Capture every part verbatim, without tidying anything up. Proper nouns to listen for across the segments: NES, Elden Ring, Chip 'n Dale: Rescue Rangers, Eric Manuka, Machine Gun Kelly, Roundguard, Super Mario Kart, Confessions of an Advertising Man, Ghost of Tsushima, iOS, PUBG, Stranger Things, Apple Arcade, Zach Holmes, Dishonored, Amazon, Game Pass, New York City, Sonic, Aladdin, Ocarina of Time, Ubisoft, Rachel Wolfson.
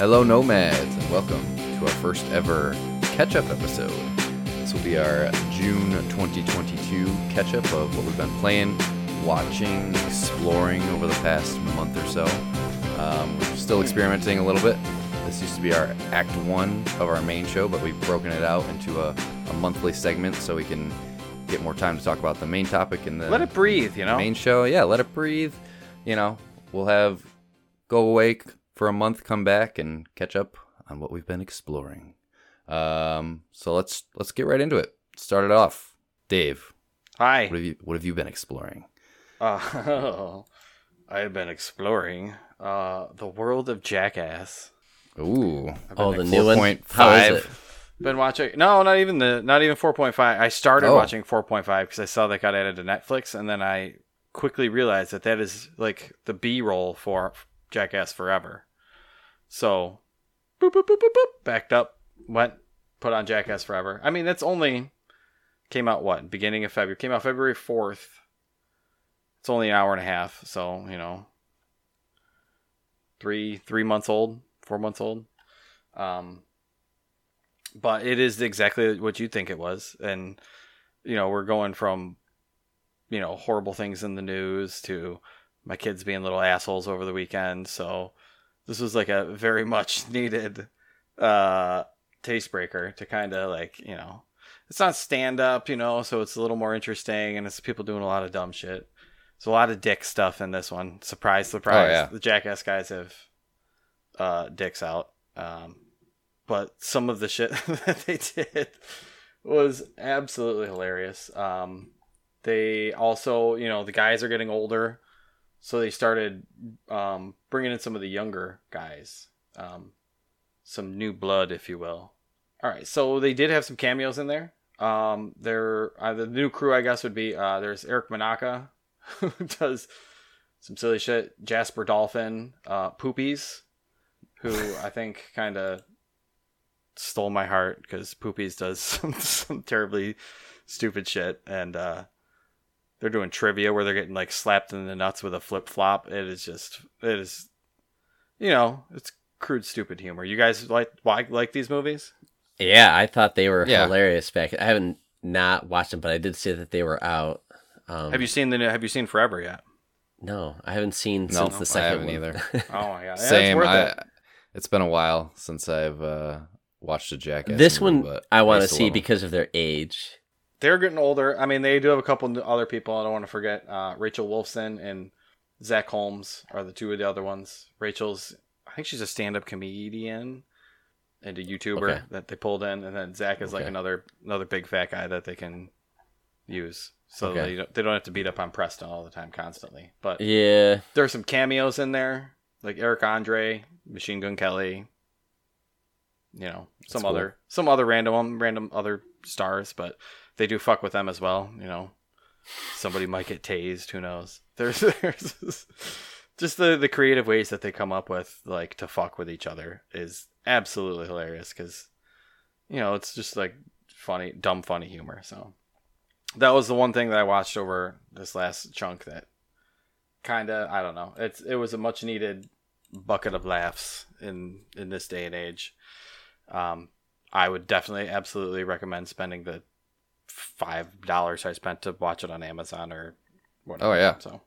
Hello, Nomads, and welcome to our first ever catch-up episode. This will be our June twenty twenty-two catch-up of what we've been playing, watching, exploring over the past month or so. Um, we're still experimenting a little bit. This used to be our Act One of our main show, but we've broken it out into a, a monthly segment so we can get more time to talk about the main topic and the let it breathe, you know, main show. Yeah, let it breathe. You know, we'll have go away for a month, come back, and catch up on what we've been exploring. Um, so let's let's get right into it. Start it off, Dave. Hi. What have you What have you been exploring? Uh, I have been exploring uh, the world of Jackass. Ooh! Oh, the new one. How is it? Been watching? No, not even the not even four point five. I started oh. watching four point five because I saw that got added to Netflix, and then I quickly realized that that is like the B-roll for Jackass Forever. So, boop boop boop boop boop, backed up, went, put on Jackass Forever. I mean, that's only came out what beginning of February. Came out February fourth. It's only an hour and a half, so you know, three three months old. Four months old, um, but it is exactly what you think it was, and you know we're going from you know horrible things in the news to my kids being little assholes over the weekend. So this was like a very much needed uh, taste breaker to kind of like you know it's not stand up, you know, so it's a little more interesting, and it's people doing a lot of dumb shit. There's a lot of dick stuff in this one. Surprise, surprise! Oh, yeah. The Jackass guys have. Uh, dicks out, um, but some of the shit that they did was absolutely hilarious. Um, they also, you know, the guys are getting older, so they started um, bringing in some of the younger guys, um, some new blood, if you will. All right, so they did have some cameos in there. Um, there, uh, the new crew, I guess, would be uh, there's Eric Manuka, who does some silly shit. Jasper Dolphin, uh, Poopies. Who I think kind of stole my heart because Poopies does some, some terribly stupid shit. And uh, they're doing trivia where they're getting like slapped in the nuts with a flip flop. It is just, it is, you know, it's crude, stupid humor. You guys like like these movies? Yeah, I thought they were yeah. hilarious back. I haven't not watched them, but I did see that they were out. Um, have you seen the Have you seen Forever yet? No, I haven't seen no, since the second one either. Oh my god, yeah, same. It's worth I, it. It's been a while since I've uh, watched a Jackass. This movie, one I want to see because of their age. They're getting older. I mean, they do have a couple other people I don't want to forget. Uh, Rachel Wolfson and Zach Holmes are the two of the other ones. Rachel's, I think she's a stand-up comedian and a YouTuber okay. that they pulled in. And then Zach is okay. like another another big fat guy that they can use. So okay. they, don't, they don't have to beat up on Preston all the time constantly. But yeah, there are some cameos in there. Like Eric Andre, Machine Gun Kelly, you know, some That's other cool. some other random random other stars, but they do fuck with them as well. You know, somebody might get tased. Who knows? There's, there's just the, the creative ways that they come up with, like to fuck with each other, is absolutely hilarious because, you know, it's just like funny, dumb, funny humor. So that was the one thing that I watched over this last chunk that. Kind of, I don't know. It's it was a much needed bucket of laughs in in this day and age. Um, I would definitely, absolutely recommend spending the five dollars I spent to watch it on Amazon or whatever. Oh yeah, so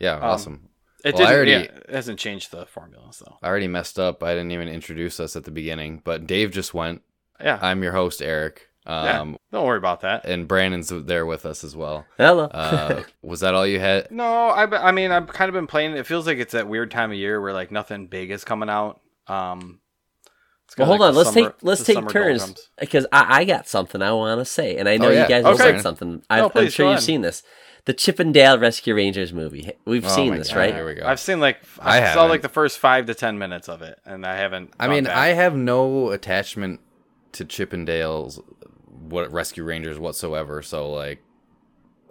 yeah, um, awesome. It well, didn't. Already, yeah, it hasn't changed the formula. So I already messed up. I didn't even introduce us at the beginning, but Dave just went. Yeah, I'm your host, Eric. Um, yeah, don't worry about that. And Brandon's there with us as well. Hello. uh, was that all you had? No, I, I mean, I've kind of been playing. It feels like it's that weird time of year where like nothing big is coming out. Um, it's well, hold like on. Let's summer, take let's take turns because I, I got something I want to say, and I know oh, yeah. you guys okay. will say something. I, no, please, I'm sure you've seen this, the Chip 'n Dale Rescue Rangers movie. We've oh, seen this, God. Right? Here we go. I've seen like I, I saw haven't. like the first five to ten minutes of it, and I haven't. I mean, back. I have no attachment to Chip 'n Dale's. What Rescue Rangers whatsoever, so like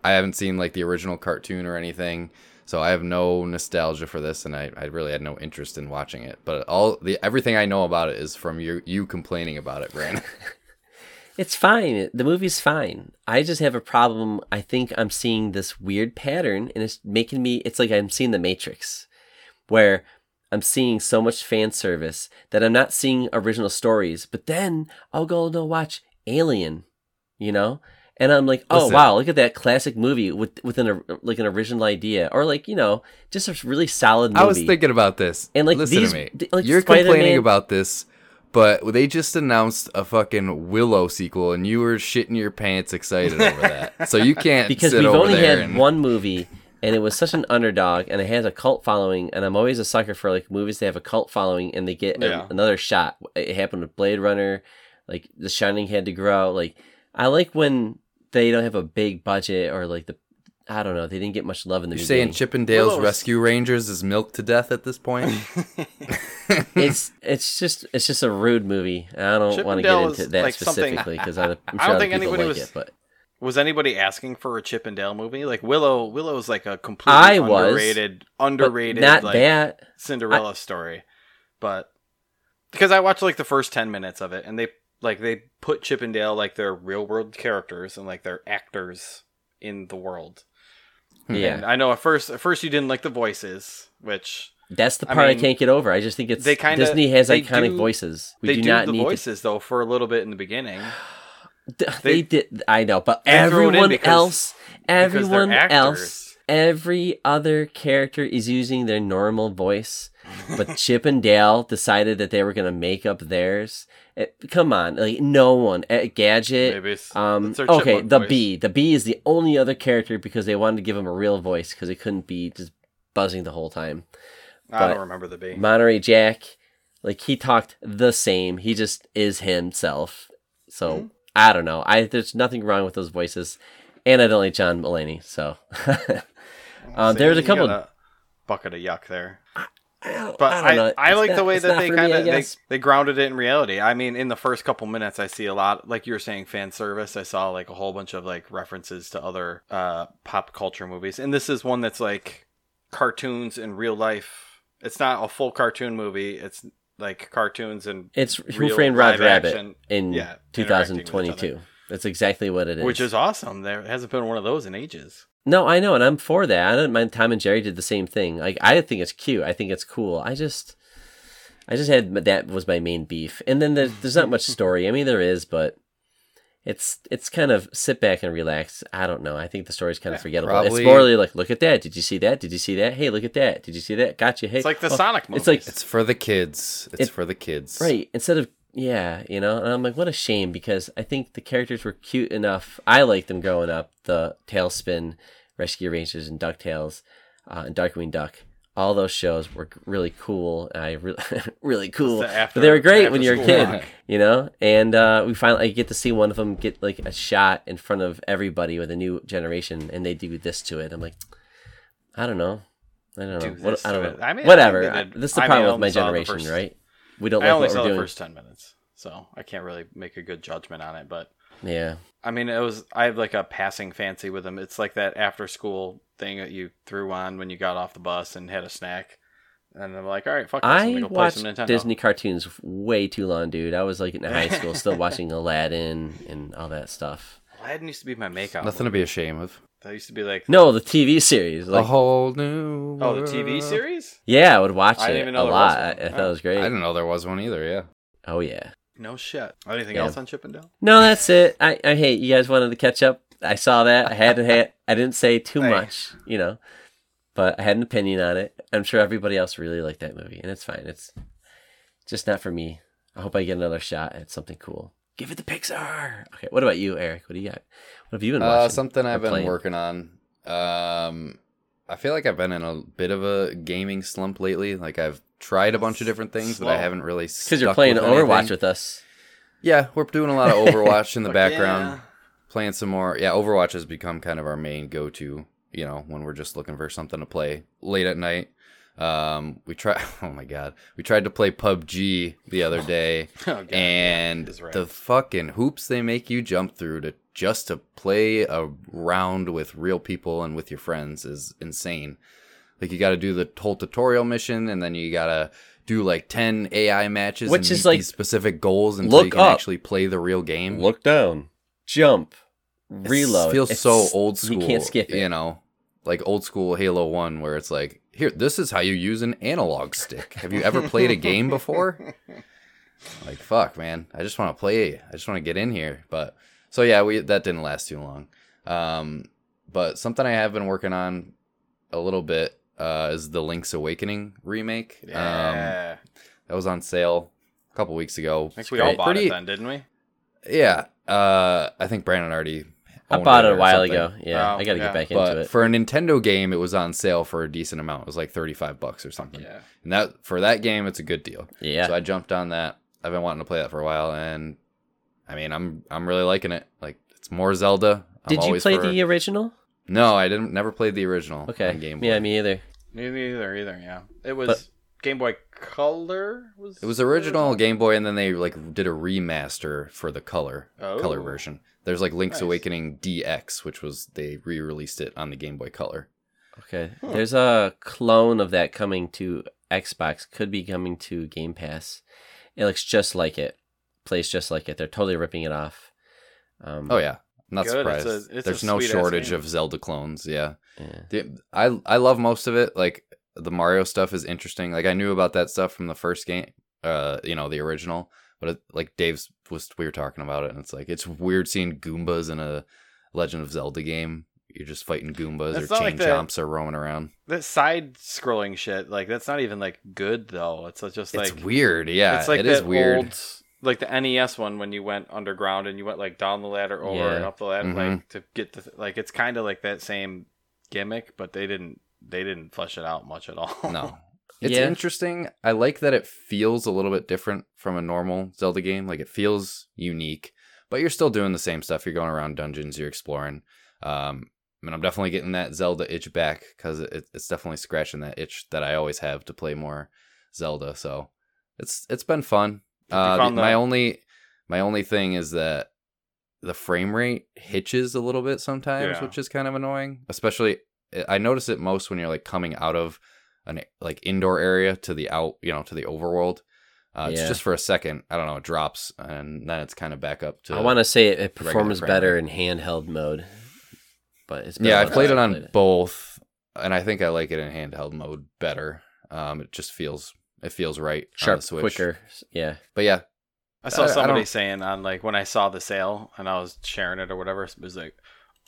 I haven't seen like the original cartoon or anything, so I have no nostalgia for this, and I, I really had no interest in watching it, but all the everything I know about it is from you you complaining about it, Brandon. It's fine, the movie's fine. I just have a problem. I think I'm seeing this weird pattern, and it's making me it's like I'm seeing the Matrix where I'm seeing so much fan service that I'm not seeing original stories. But then I'll go and I'll watch Alien, you know? And I'm like, oh, Listen. wow, look at that classic movie with with an like an original idea, or like, you know, just a really solid movie. I was thinking about this. And like, Listen these, to me. Like You're Spider-Man. complaining about this, but they just announced a fucking Willow sequel, and you were shitting your pants excited over that. So you can't because sit we've over only there had and... one movie, and it was such an underdog, and it has a cult following. And I'm always a sucker for like movies that have a cult following, and they get yeah. a, another shot. It happened with Blade Runner. Like The Shining had to grow. Like I like when they don't have a big budget, or like the, I don't know, they didn't get much love in the You're beginning. Saying Chip 'n Dale's Willows. Rescue Rangers is milked to death at this point? it's it's just it's just a rude movie. I don't want to get into that like specifically because I'm sure I don't think anybody like was. It, but. Was anybody asking for a Chip 'n Dale movie? Like Willow, Willow is like a completely I underrated, was, underrated, not like, that Cinderella I, story, but because I watched like the first ten minutes of it, and they. Like, they put Chip 'n Dale, like, their real-world characters and, like, their actors in the world. Yeah. And I know at first at first you didn't like the voices, which... That's the part I, mean, I can't get over. I just think it's... They kinda, Disney has iconic do, voices. We they do, do not the need voices, to... though, for a little bit in the beginning. they, they did... I know, but everyone because, else... Everyone else... Every other character is using their normal voice, but Chip 'n Dale decided that they were going to make up theirs. It, come on, like no one, uh, Gadget. Maybe it's, um, it's okay, the voice. Bee. The Bee is the only other character because they wanted to give him a real voice because he couldn't be just buzzing the whole time. I but don't remember the Bee. Monterey Jack, like he talked the same. He just is himself. So mm-hmm. I don't know. I there's nothing wrong with those voices, and I don't like John Mulaney. So. Um, there's a couple a bucket of yuck there, but I, I, I like not, the way that they kind of they, they grounded it in reality. I mean, in the first couple minutes, I see a lot, like you were saying, fan service. I saw like a whole bunch of like references to other uh, pop culture movies, and this is one that's like cartoons in real life. It's not a full cartoon movie. It's like cartoons and it's Who Framed Roger Rabbit in yeah, twenty twenty-two. That's exactly what it is, which is awesome. There hasn't been one of those in ages. No, I know, and I'm for that. I don't mind. Tom and Jerry did the same thing. Like, I think it's cute. I think it's cool. I just, I just had that was my main beef. And then there's, there's not much story. I mean, there is, but it's it's kind of sit back and relax. I don't know. I think the story's kind yeah, of forgettable. Probably. It's more like, look at that. Did you see that? Did you see that? Hey, look at that. Did you see that? Gotcha. Hey, it's like the oh, Sonic movies. It's like it's for the kids. It's it, for the kids, right? Instead of yeah, you know. And I'm like, what a shame, because I think the characters were cute enough. I liked them growing up. The Tailspin, Rescue Rangers, and DuckTales, uh, and Darkwing Duck. All those shows were really cool. I really, really cool. The after, but they were great when you're a kid, rock. you know. And uh, we finally I get to see one of them get like a shot in front of everybody with a new generation, and they do this to it. I'm like, I don't know, I don't know, do what, I don't know. I mean, whatever. I mean, this is the I problem mean, with my generation, first, right? We don't. I like only what saw we're the doing. first ten minutes, so I can't really make a good judgment on it, but. Yeah. I mean, it was, I have like a passing fancy with them. It's like that after school thing that you threw on when you got off the bus and had a snack. And I'm like, all right, fuck this. I go watched play some Disney cartoons way too long, dude. I was like in high school still watching Aladdin and all that stuff. Aladdin used to be my makeout. Nothing movie. to be ashamed of. That used to be like... No, the T V series. Like, a whole new... Oh, the T V series? Yeah, I would watch I it didn't even know a lot. I, I thought oh. it was great. I didn't know there was one either, yeah. Oh, yeah. No shit. Anything yeah. else on Chip 'n Dale? No, that's it. I, I hey, you guys wanted to catch up. I saw that. I had to. Had, I didn't say too hey. much, you know, but I had an opinion on it. I'm sure everybody else really liked that movie, and it's fine. It's just not for me. I hope I get another shot at something cool. Give it the Pixar. Okay. What about you, Eric? What do you got? What have you been watching? Uh, something I've been playing? working on. Um, I feel like I've been in a bit of a gaming slump lately. Like I've. Tried a bunch of different things, Slow. but I haven't really. Because you're playing with Overwatch anything. with us. Yeah, we're doing a lot of Overwatch in the background, yeah. playing some more. Yeah, Overwatch has become kind of our main go-to. You know, when we're just looking for something to play late at night. Um, we try. Oh my god, we tried to play P U B G the other day, oh, god, and right. the fucking hoops they make you jump through to just to play a round with real people and with your friends is insane. Like, you got to do the whole tutorial mission, and then you got to do, like, ten A I matches Which and is like, these specific goals until look you can up. actually play the real game. Look down. Jump. Reload. It feels it's, so old school. You can't skip it. You know? like old school Halo one where it's like, here, this is how you use an analog stick. Have you ever played a game before? Like, fuck, man, I just want to play. I just want to get in here. But so, yeah, we that didn't last too long. Um, but something I have been working on a little bit uh, is the Link's Awakening remake. Yeah. Um, that was on sale a couple weeks ago. I think we all bought Pretty, it then, didn't we? Yeah. Uh, I think Brandon already I bought it, it a while something. ago. Yeah, oh, I got to yeah. get back but into it. For a Nintendo game, it was on sale for a decent amount. It was like thirty-five bucks or something. Yeah. And that for that game, it's a good deal. Yeah. So I jumped on that. I've been wanting to play that for a while, and I mean, I'm I'm really liking it. Like, it's more Zelda. I'm Did you play for... the original? No, I didn't. Never played the original. Okay. On Game Boy. Yeah, me either. Me either. Either. Yeah. It was but... Game Boy Color. Was it was original there? Game Boy, and then they like did a remaster for the Color oh. Color version. There's like Link's nice. Awakening D X, which was they re-released it on the Game Boy Color. Okay. Huh. There's a clone of that coming to Xbox. Could be coming to Game Pass. It looks just like it. Plays just like it. They're totally ripping it off. Um, oh, yeah. I'm not good. surprised. It's a, it's There's no shortage of Zelda clones. Yeah. yeah. The, I, I love most of it. Like, the Mario stuff is interesting. Like, I knew about that stuff from the first game, uh, you know, the original. But, it, like, Dave's was, we were talking about it, and it's like, it's weird seeing Goombas in a Legend of Zelda game. You're just fighting Goombas that's or chain like the, chomps or roaming around. That side-scrolling shit, like, that's not even, like, good, though. It's just, like... It's weird, yeah. It's like it is weird. Old, like, the N E S one when you went underground and you went, like, down the ladder, over yeah. and up the ladder, mm-hmm. like, to get the... Like, it's kind of like that same gimmick, but they didn't they didn't flesh it out much at all. No. It's yeah. interesting. I like that it feels a little bit different from a normal Zelda game. Like, it feels unique, but you're still doing the same stuff. You're going around dungeons, you're exploring. Um... I mean, I'm definitely getting that Zelda itch back because it, it's definitely scratching that itch that I always have to play more Zelda. So it's it's been fun. Uh, my that? only my only thing is that the frame rate hitches a little bit sometimes, yeah. which is kind of annoying. Especially, I notice it most when you're like coming out of an like indoor area to the out, you know, to the overworld. Uh, yeah. It's just for a second. I don't know. It drops and then it's kind of back up to. I want to say it, it performs better in handheld mode. But it's yeah, I played it on played it. both, and I think I like it in handheld mode better. Um, it just feels it feels right. Sharp, on the Switch. quicker, yeah. But yeah, I saw I, somebody I saying on like when I saw the sale and I was sharing it or whatever, it was like,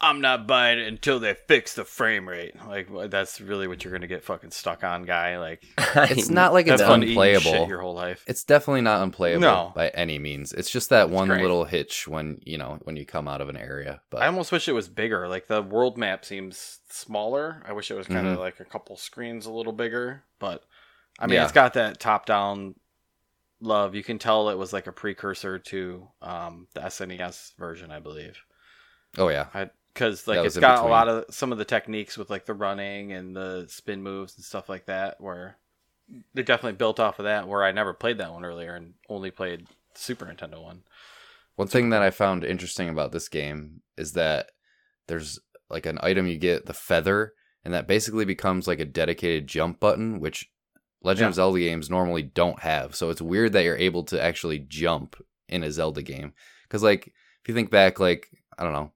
"I'm not buying it until they fix the frame rate." Like that's really what you're gonna get fucking stuck on, guy. Like it's not like it's unplayable shit your whole life. It's definitely not unplayable no. by any means. It's just that it's one crazy. little hitch when you know when you come out of an area. But I almost wish it was bigger. Like the world map seems smaller. I wish it was kind of mm-hmm. like a couple screens a little bigger. But I mean, yeah. it's got that top-down love. You can tell it was like a precursor to um, the S N E S version, I believe. Oh yeah. I, Because like it's got between. a lot of some of the techniques with like the running and the spin moves and stuff like that, where they're definitely built off of that. Where I never played that one earlier and only played the Super Nintendo one. One thing that I found interesting about this game is that there's like an item you get, the feather, and that basically becomes like a dedicated jump button, which Legend yeah. of Zelda games normally don't have. So it's weird that you're able to actually jump in a Zelda game. Because like if you think back, like I don't know.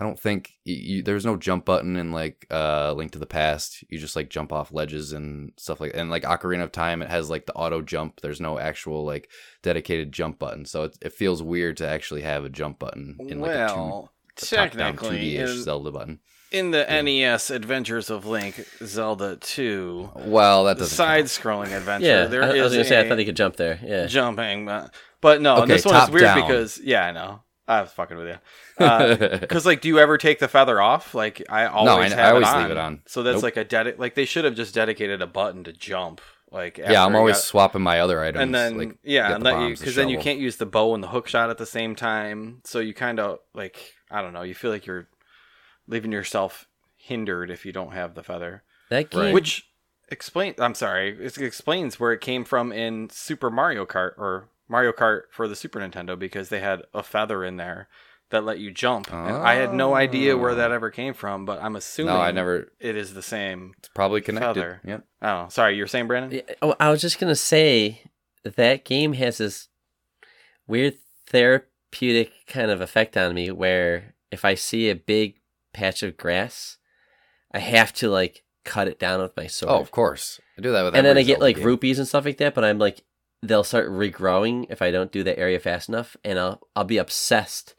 I don't think you, there's no jump button in like uh, Link to the Past. You just like jump off ledges and stuff like that. And like Ocarina of Time, it has like the auto jump. There's no actual like dedicated jump button. So it, it feels weird to actually have a jump button in like well, a, two, a technically, top-down two D-ish Zelda button. In the yeah. N E S Adventures of Link, Zelda two, well, that doesn't side-scrolling adventure. yeah, there I, is I was going to say, I thought he could jump there. Yeah, jumping. But, but no, okay, this one is weird down. because, yeah, I know. I was fucking with you. Because, uh, like, do you ever take the feather off? Like, I always no, I, have I always it on. leave it on. So that's nope. like a dedic. Like, they should have just dedicated a button to jump. Like, after yeah, I'm always got- swapping my other items. And then, like, yeah, because the then you can't use the bow and the hook shot at the same time. So you kind of, like, I don't know. You feel like you're leaving yourself hindered if you don't have the feather. That game. Right. Which explain. I'm sorry. It explains where it came from in Super Mario Kart or. Mario Kart for the Super Nintendo because they had a feather in there that let you jump. Oh. And I had no idea where that ever came from, but I'm assuming no, I never, it is the same. It's probably connected. Feather. Yep. Oh, sorry. You were saying, Brandon? Yeah, oh, I was just going to say that game has this weird therapeutic kind of effect on me where if I see a big patch of grass, I have to like cut it down with my sword. Oh, of course. I do that with every And then I get like game. rupees and stuff like that, but I'm like, they'll start regrowing if I don't do that area fast enough, and I'll I'll be obsessed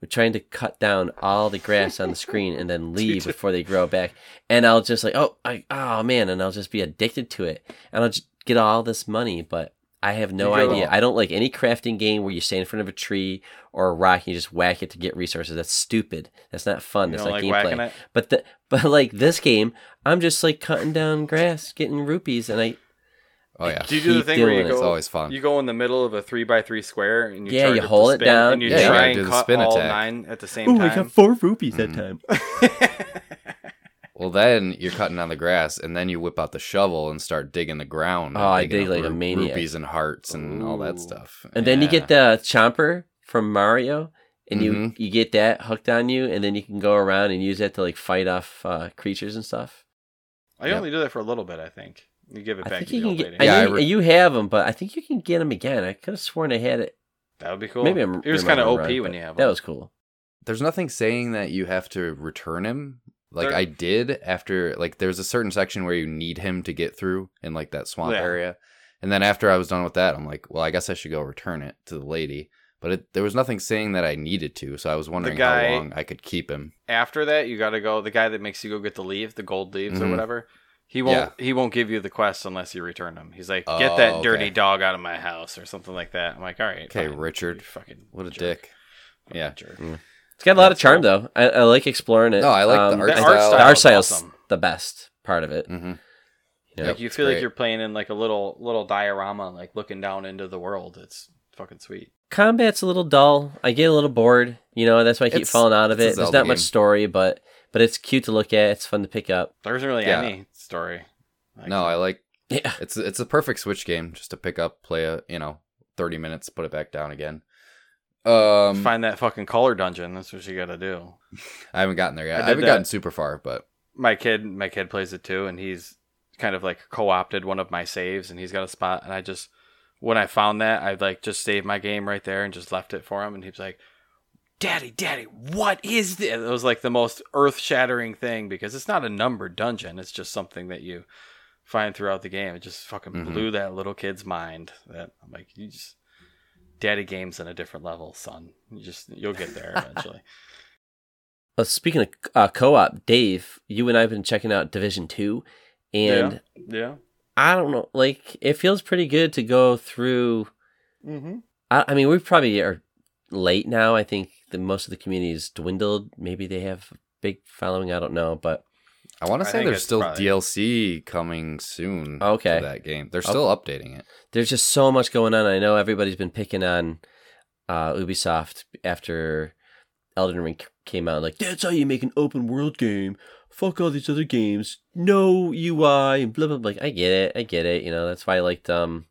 with trying to cut down all the grass on the screen and then leave before they grow back. And I'll just like, oh, I, oh man, and I'll just be addicted to it. And I'll just get all this money, but I have no idea. I don't like any crafting game where you stand in front of a tree or a rock and you just whack it to get resources. That's stupid. That's not fun. That's not gameplay. But the, but like this game, I'm just like cutting down grass, getting rupees, and I. Oh yeah. Do you do the thing where you go? It's always fun. You go in the middle of a three by three square and you yeah, you hold it down and you try and cut all nine at the same time. Ooh, I got four rupees that time. Well, then you're cutting on the grass, and then you whip out the shovel and start digging the ground. Oh, I dig like ru- a maniac. Rupees and hearts and Ooh. all that stuff. And yeah. then you get the chomper from Mario, and mm-hmm. you, you get that hooked on you, and then you can go around and use that to like fight off uh, creatures and stuff. I yep. only do that for a little bit, I think. You give it I back to the old lady. Yeah, I mean, re- you have them, but I think you can get them again. I could have sworn I had it. That would be cool. Maybe I'm, it was kind of O P wrong, when you have them. That was cool. There's nothing saying that you have to return him. Like, I did after, like, there's a certain section where you need him to get through in, like, that swamp yeah. area. And then after I was done with that, I'm like, well, I guess I should go return it to the lady. But it, there was nothing saying that I needed to, so I was wondering guy, how long I could keep him. After that, you got to go, the guy that makes you go get the leaf, the gold leaves mm-hmm. or whatever, he won't yeah. he won't give you the quest unless you return him. He's like, get oh, that okay. dirty dog out of my house or something like that. I'm like, all right. Okay, fine. Richard. Fucking what a jerk. dick. What yeah. A jerk. Mm-hmm. It's got a lot of charm, though. I, I like exploring it. No, I like um, the art style. Th- the art style's awesome. The best part of it. Mm-hmm. You know, like, you feel great. Like you're playing in like a little little diorama, like looking down into the world. It's fucking sweet. Combat's a little dull. I get a little bored. You know, that's why I keep it's, falling out of it. There's not game. much story, but but it's cute to look at. It's fun to pick up. There isn't really yeah. any story. Like, no, I like. Yeah. It's it's a perfect Switch game just to pick up, play a you know thirty minutes, put it back down again. Um, Find that fucking color dungeon. That's what you gotta do. I haven't gotten there yet. I, I haven't that. gotten super far, but my kid, my kid plays it too, and he's kind of like co-opted one of my saves, and he's got a spot. And I just, when I found that, I like just saved my game right there and just left it for him. And he's like, "Daddy, Daddy, what is this?" It was like the most earth-shattering thing because it's not a numbered dungeon. It's just something that you find throughout the game. It just fucking mm-hmm. blew that little kid's mind. That I'm like, you just. Daddy game's on a different level, son. You just you'll get there eventually. Well, speaking of uh, co-op, Dave, you and I have been checking out Division Two, and yeah. yeah, I don't know, like it feels pretty good to go through. Mm-hmm. I, I mean, we probably are late now. I think the most of the community is dwindled. Maybe they have a big following. I don't know, but I want to say there's still probably... D L C coming soon okay. to that game. They're still oh. updating it. There's just so much going on. I know everybody's been picking on uh, Ubisoft after Elden Ring came out. Like, that's how you make an open world game. Fuck all these other games. No U I and blah, blah, blah. Like, I get it. I get it. You know, that's why I liked um,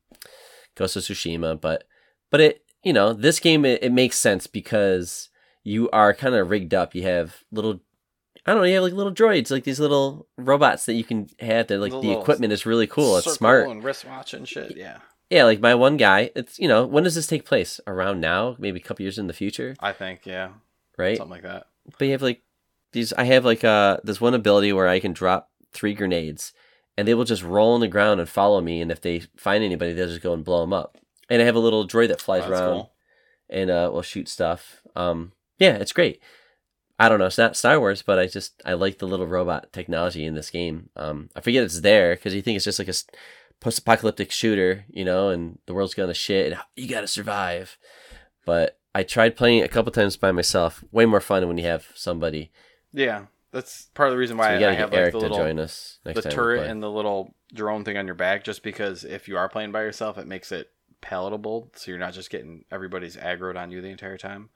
Ghost of Tsushima. But, but it, you know, this game, it, it makes sense because you are kind of rigged up. You have little... I don't know, you have like little droids, like these little robots that you can have. That like the equipment is really cool. It's smart. And wristwatch and shit. Yeah. Yeah, like my one guy. It's you know, when does this take place? Around now, maybe a couple years in the future. I think, yeah. Right. Something like that. But you have like these. I have like uh this one ability where I can drop three grenades, and they will just roll on the ground and follow me. And if they find anybody, they'll just go and blow them up. And I have a little droid that flies oh, around cool. and uh will shoot stuff. Um, yeah, it's great. I don't know, it's not Star Wars, but I just, I like the little robot technology in this game. Um, I forget it's there, because you think it's just like a post-apocalyptic shooter, you know, and the world's going to shit, and you gotta survive. But I tried playing it a couple times by myself. Way more fun when you have somebody. Yeah, that's part of the reason why so I have like, Eric the little to join us next the turret and the little drone thing on your back, just because if you are playing by yourself, it makes it palatable, so you're not just getting everybody's aggroed on you the entire time.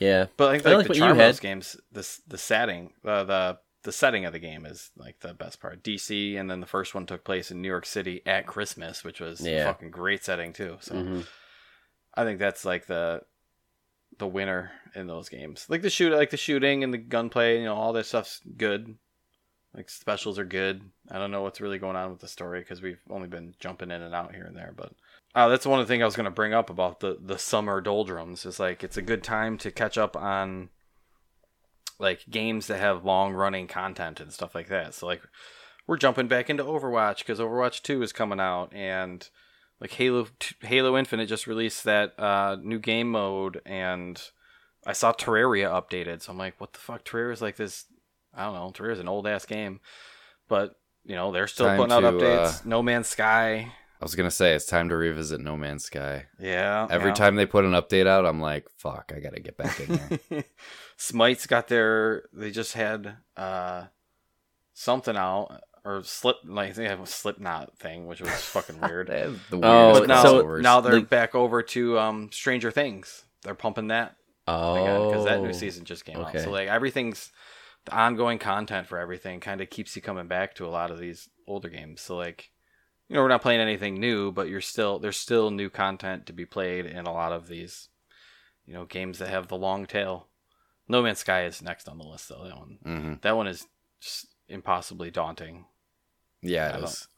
Yeah, but like, like, like the charm of those games, the the setting, uh, the the setting of the game is like the best part. D C, and then the first one took place in New York City at Christmas, which was yeah. a fucking great setting too. So mm-hmm. I think that's like the the winner in those games. Like the shoot, like the shooting and the gunplay, you know, all that stuff's good. Like specials are good. I don't know what's really going on with the story because we've only been jumping in and out here and there, but. Uh, that's one of the things I was going to bring up about the, the summer doldrums. It's like it's a good time to catch up on like games that have long running content and stuff like that. So like we're jumping back into Overwatch because Overwatch two is coming out, and like Halo Halo Infinite just released that uh, new game mode, and I saw Terraria updated. So I'm like, what the fuck? Terraria's like this, I don't know, Terraria's an old ass game, but you know, they're still time putting out to, updates. Uh, No Man's Sky. I was going to say, it's time to revisit No Man's Sky. Yeah. Every yeah. time they put an update out, I'm like, fuck, I got to get back in there. Smite's got their, they just had uh, something out, or Slip, like they have a Slipknot thing, which was fucking weird. the weirdest oh, now, so now they're like, back over to um, Stranger Things. They're pumping that. Oh. Because that new season just came okay. out. So like everything's, the ongoing content for everything kind of keeps you coming back to a lot of these older games. So like, you know, we're not playing anything new, but you're still there's still new content to be played in a lot of these, you know, games that have the long tail. No Man's Sky is next on the list, though. That one, mm-hmm. that one is just impossibly daunting. Yeah, it is.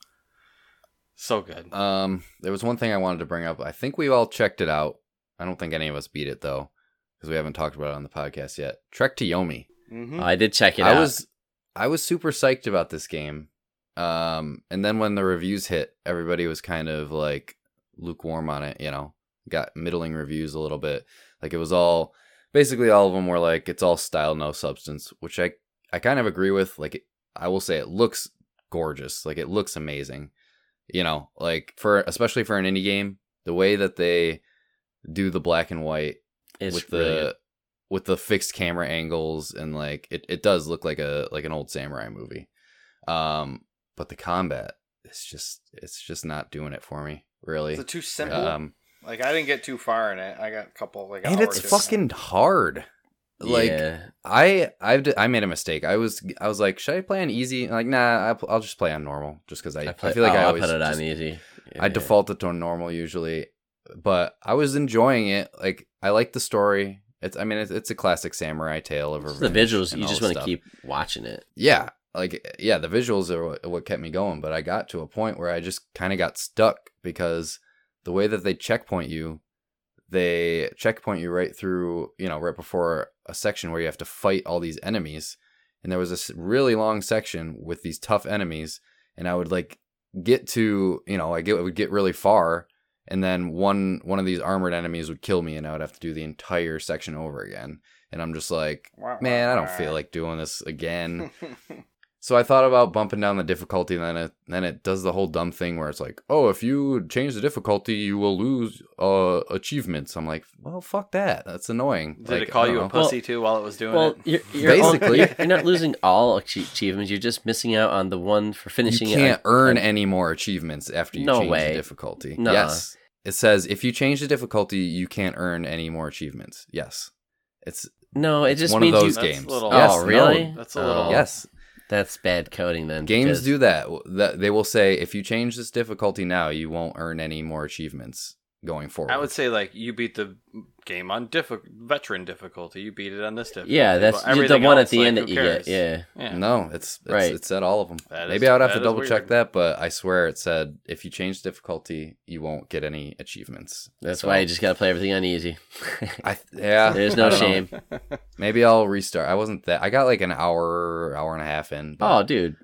So good. Um, there was one thing I wanted to bring up. I think we all checked it out. I don't think any of us beat it though, because we haven't talked about it on the podcast yet. Trek to Yomi. Mm-hmm. Oh, I did check it I out. I was I was super psyched about this game. Um, and then when the reviews hit, everybody was kind of like lukewarm on it, you know, got middling reviews a little bit. Like it was all, basically all of them were like, it's all style, no substance, which I, I kind of agree with. Like, it, I will say it looks gorgeous. Like it looks amazing, you know, like for, especially for an indie game, the way that they do the black and white it's with brilliant. the, with the fixed camera angles. And like, it, it does look like a, like an old samurai movie. Um, But the combat, it's just it's just not doing it for me, really. Is it too simple? Um, like, I didn't get too far in it. I got a couple, like, and it's fucking it. hard. Like, yeah. I I've, I made a mistake. I was I was like, should I play on easy? I'm like, nah, I'll, I'll just play on normal, just because I, I, I feel like oh, I always I put it just, on easy. Yeah. I default it to normal usually, but I was enjoying it. Like, I like the story. It's I mean, it's, it's a classic samurai tale of revenge. The visuals, you just want to keep watching it. Yeah. Like, yeah, the visuals are what kept me going, but I got to a point where I just kind of got stuck because the way that they checkpoint you, they checkpoint you right through, you know, right before a section where you have to fight all these enemies. And there was this really long section with these tough enemies. And I would like get to, you know, I get, I would get really far. And then one, one of these armored enemies would kill me and I would have to do the entire section over again. And I'm just like, man, I don't feel like doing this again. So I thought about bumping down the difficulty, and then it then it does the whole dumb thing where it's like, oh, if you change the difficulty, you will lose uh, achievements. I'm like, well, fuck that. That's annoying. Did like, it call you know. a pussy, well, too, while it was doing well, it? You're, you're Basically. All, you're not losing all achievements. You're just missing out on the one for finishing it. You can't it on, earn on... any more achievements after you no change way. the difficulty. No. Yes. It says, if you change the difficulty, you can't earn any more achievements. Yes. It's No, it just one means of those you... games. That's little... yes, oh, really? No, that's a little... Oh. Yes. That's bad coding then. Games do that. They will say, if you change this difficulty now, you won't earn any more achievements going forward. I would say, like, you beat the game on diffi- veteran difficulty. You beat it on this difficulty. Yeah, that's the one else, at the like, end that you cares? get. Yeah. yeah. No, it's, it's right. It said all of them. That Maybe is, I would have to double weird. check that, but I swear it said, if you change difficulty, you won't get any achievements. That's so, why you just got to play everything on easy. I, yeah. There's no shame. Maybe I'll restart. I wasn't that. I got like an hour, hour and a half in. Oh, dude.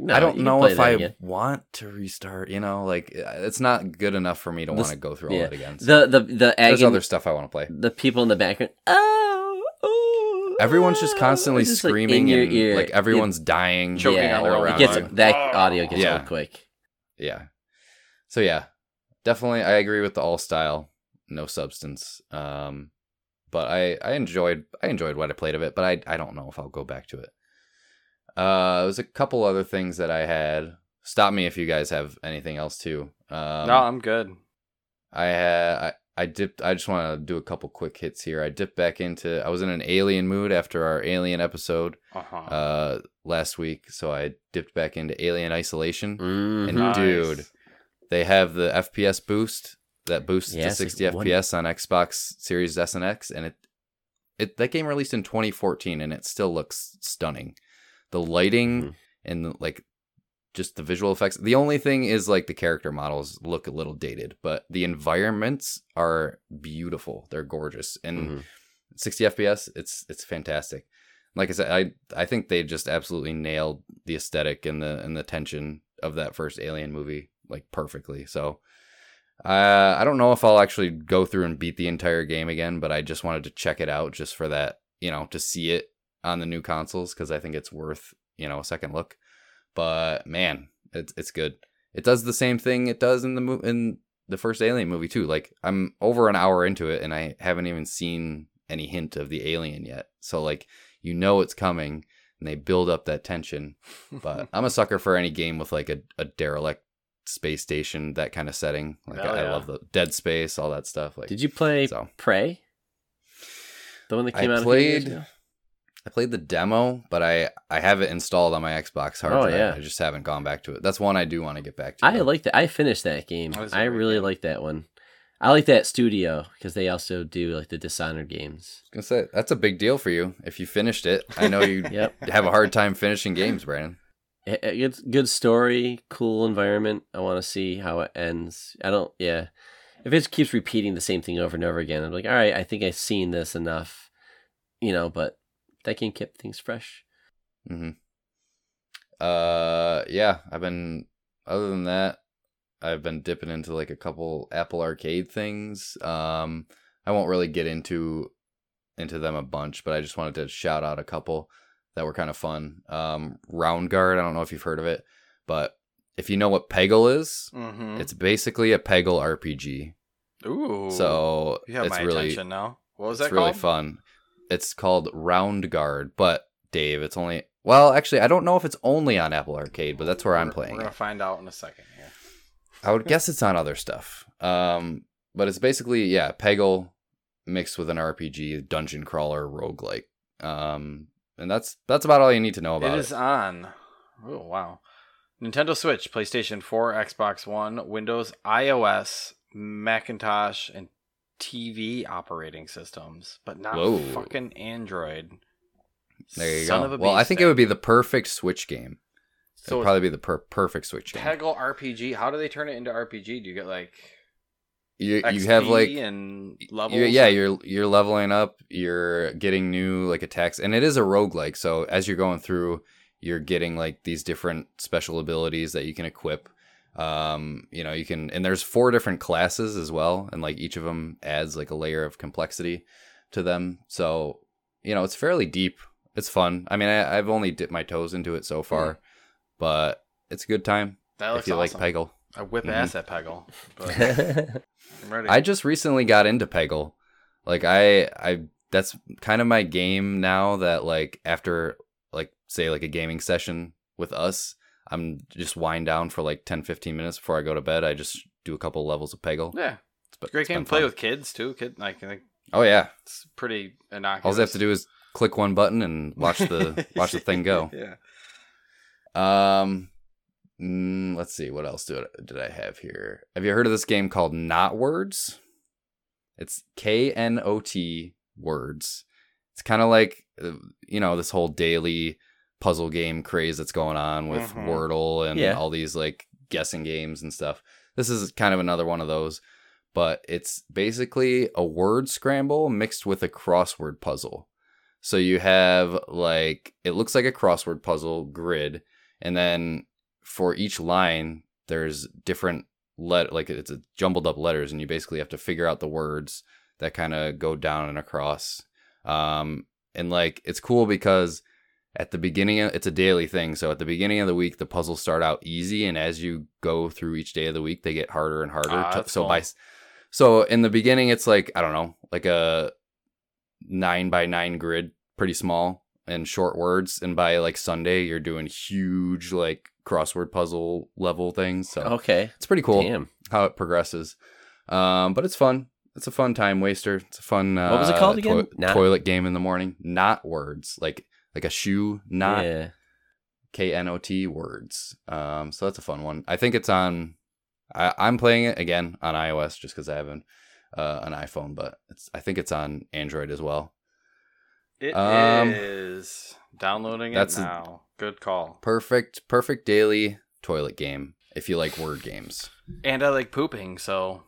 No, I don't know if I again. want to restart, you know, like it's not good enough for me to want to go through all yeah. that again. So the, the, the there's other stuff I want to play. The people in the background. Oh, oh everyone's just constantly just screaming like and ear. like everyone's it, dying. Choking yeah, all around. It gets, that audio gets yeah. old quick. Yeah. So yeah, definitely. I agree with the all style, no substance. Um, but I, I enjoyed, I enjoyed what I played of it, but I, I don't know if I'll go back to it. Uh, there was a couple other things that I had. Stop me if you guys have anything else too. Um, no, I'm good. I had I, I dipped. I just want to do a couple quick hits here. I dipped back into. I was in an Alien mood after our Alien episode uh-huh. uh, last week, so I dipped back into Alien Isolation. Mm-hmm. And nice. dude, they have the F P S boost that boosts yes, to sixty F P S on Xbox Series S and X, and it it that game released in twenty fourteen, and it still looks stunning. The lighting mm-hmm. and the, like just the visual effects. The only thing is like the character models look a little dated, but the environments are beautiful. They're gorgeous. And mm-hmm. sixty F P S, it's it's fantastic. like I said, I I think they just absolutely nailed the aesthetic and the and the tension of that first Alien movie like perfectly. So uh, I don't know if I'll actually go through and beat the entire game again, but I just wanted to check it out just for that, you know, to see it on the new consoles, because I think it's worth, you know, a second look. But man, it's it's good. It does the same thing it does in the mo- in the first Alien movie too. Like, I'm over an hour into it and I haven't even seen any hint of the alien yet. So like, you know it's coming, and they build up that tension. But I'm a sucker for any game with like a, a derelict space station, that kind of setting. Like, oh, I, yeah. I love the Dead Space, all that stuff. Like, did you play so. Prey? The one that came I out. Played, a few years ago? I played the demo, but I, I have it installed on my Xbox hard drive. Oh, yeah. I just haven't gone back to it. That's one I do want to get back to. I though. like that. I finished that game. That I really game. like that one. I like that studio because they also do like the Dishonored games. I was gonna say, that's a big deal for you if you finished it. I know you yep. have a hard time finishing games, Brandon. It's good story, cool environment. I want to see how it ends. I don't, yeah. If it keeps repeating the same thing over and over again, I'm like, all right, I think I've seen this enough, you know. But that game kept things fresh. Mm-hmm. Uh, yeah. I've been. Other than that, I've been dipping into like a couple Apple Arcade things. Um, I won't really get into into them a bunch, but I just wanted to shout out a couple that were kind of fun. Um, Roundguard, I don't know if you've heard of it, but if you know what Peggle is, mm-hmm. it's basically a Peggle R P G. Ooh, so you have it's my really, attention now. What was that it's called? It's really fun. It's called Roundguard, but Dave, it's only well, actually, I don't know if it's only on Apple Arcade, but that's where we're, I'm playing. We're gonna it. find out in a second here. I would guess it's on other stuff. Um, but it's basically, yeah, Peggle mixed with an R P G, dungeon crawler, roguelike. Um, and that's that's about all you need to know about it. It is on. Oh, wow. Nintendo Switch, PlayStation four, Xbox One, Windows, iOS, Macintosh, and T V operating systems, but not Whoa. fucking Android. There you Son go. Of a well, beast I think thing. It would be the perfect Switch game. So it'd probably be the per- perfect Switch game. Peggle R P G. How do they turn it into R P G? Do you get like you X P you have like and levels? You, yeah, and... you're you're leveling up. You're getting new like attacks, and it is a roguelike. So as you're going through, you're getting like these different special abilities that you can equip. Um, you know, you can, and there's four different classes as well, and like each of them adds like a layer of complexity to them. So you know, it's fairly deep. It's fun. I mean, I, I've only dipped my toes into it so far. Mm. But it's a good time that looks if you awesome. like Peggle. I whip mm-hmm. ass at Peggle. But I'm ready. I just recently got into Peggle. Like I, I that's kind of my game now. That like after like say like a gaming session with us, I'm just wind down for like ten, fifteen minutes before I go to bed. I just do a couple levels of Peggle. Yeah, it's, it's great it's game to play fun. with kids too. Kid like, like oh yeah, it's pretty innocuous. All they have to do is click one button and watch the watch the thing go. Yeah. Um, mm, let's see. What else did I, did I have here? Have you heard of this game called Knotwords? It's K N O T words. It's kind of like, you know, this whole daily puzzle game craze that's going on with mm-hmm. Wordle and yeah. all these like guessing games and stuff. This is kind of another one of those, but it's basically a word scramble mixed with a crossword puzzle. So you have like, it looks like a crossword puzzle grid. And then for each line, there's different let like it's a jumbled up letters, and you basically have to figure out the words that kind of go down and across. Um, and like it's cool because at the beginning, of, it's a daily thing. So at the beginning of the week, the puzzles start out easy, and as you go through each day of the week, they get harder and harder. Ah, that's so cool. by so in the beginning, it's like I don't know, like a nine by nine grid, pretty small. And short words, and by like Sunday you're doing huge like crossword puzzle level things. So okay, it's pretty cool Damn. how it progresses. Um, but it's fun. It's a fun time waster. It's a fun. Uh, what was it called again? To- Not- toilet game in the morning. Knot words, like like a shoe knot. Yeah. K N O T words. Um, so that's a fun one. I think it's on. I- I'm playing it again on iOS just because I have an uh, an iPhone, but it's I think it's on Android as well. It um, is downloading it now. Good call. Perfect, perfect daily toilet game if you like word games. And I like pooping, so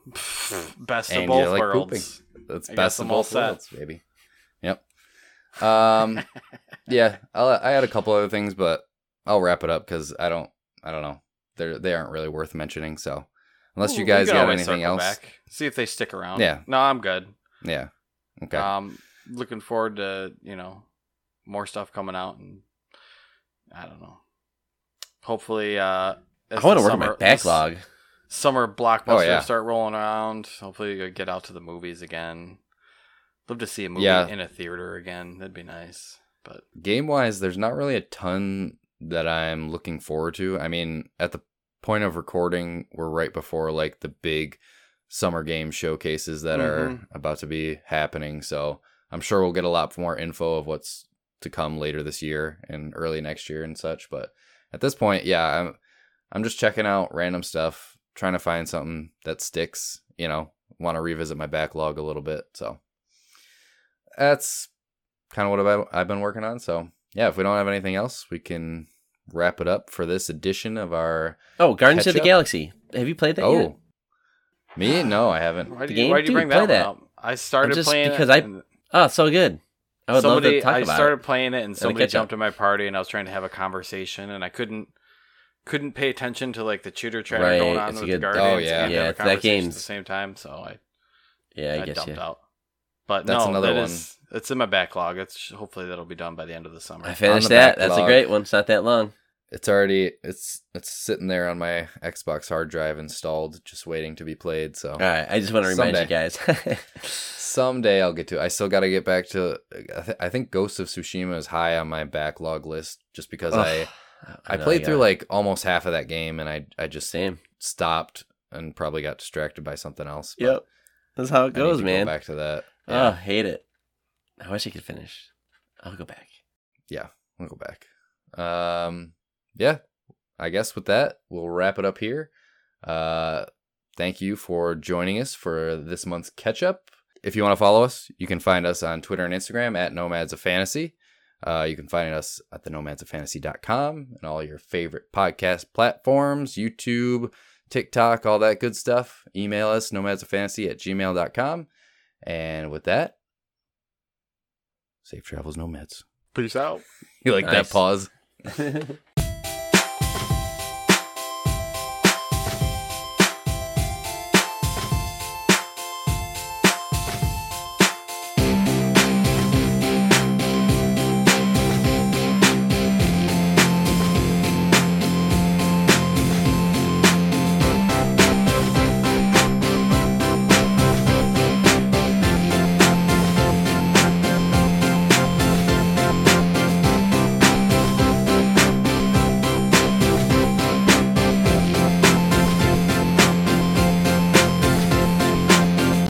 best and of both like worlds. Pooping. That's I best of both worlds, baby. Yep. Um, yeah, I'll, I had a couple other things, but I'll wrap it up because I don't, I don't know. They they aren't really worth mentioning. So unless Ooh, you guys got anything else, back. See if they stick around. Yeah. No, I'm good. Yeah. Okay. Um, looking forward to, you know, more stuff coming out, and I don't know. Hopefully, uh, I want to work on my backlog. Summer blockbusters oh, yeah. start rolling around. Hopefully, you get out to the movies again. Love to see a movie yeah. in a theater again. That'd be nice. But game wise, there's not really a ton that I'm looking forward to. I mean, at the point of recording, we're right before like the big summer game showcases that mm-hmm. are about to be happening. So I'm sure we'll get a lot more info of what's to come later this year and early next year and such. But at this point, yeah, I'm I'm just checking out random stuff, trying to find something that sticks. You know, want to revisit my backlog a little bit. So that's kind of what I've been working on. So, yeah, if we don't have anything else, we can wrap it up for this edition of our... Oh, Guardians of the Galaxy. Have you played that oh. yet? Me? No, I haven't. Why did you, why did you bring that, that up? I started just, playing because it. Because I... Oh, so good. I would somebody, love to talk I about it. I started playing it, and somebody jumped in my party, and I was trying to have a conversation, and I couldn't couldn't pay attention to, like, the tutor chatter right. going on it's with good, the Guardians. Oh, yeah. And yeah, it's that game. At the same time, so I, yeah, I, I guess, dumped yeah. out. But that's no, another that one. Is, it's in my backlog. It's hopefully that'll be done by the end of the summer. I finished that. Backlog, that's a great one. It's not that long. It's already it's it's sitting there on my Xbox hard drive installed, just waiting to be played. So all right, I just want to remind someday, you guys. Someday I'll get to it. I still got to get back to. I, th- I think Ghost of Tsushima is high on my backlog list, just because oh, I I, I played I through it. Like almost half of that game, and I I just Same. stopped and probably got distracted by something else. But yep, that's how it goes, I need to man. Go back to that. Yeah. Oh, hate it. I wish I could finish. I'll go back. Yeah, I'll go back. Um, yeah, I guess with that, we'll wrap it up here. Uh, thank you for joining us for this month's catch-up. If you want to follow us, you can find us on Twitter and Instagram at Nomads of Fantasy. Uh, you can find us at the nomads of fantasy dot com and all your favorite podcast platforms, YouTube, TikTok, all that good stuff. Email us, nomadsoffantasy at gmail dot com. And with that, safe travels, nomads. Peace out. You like nice. That pause?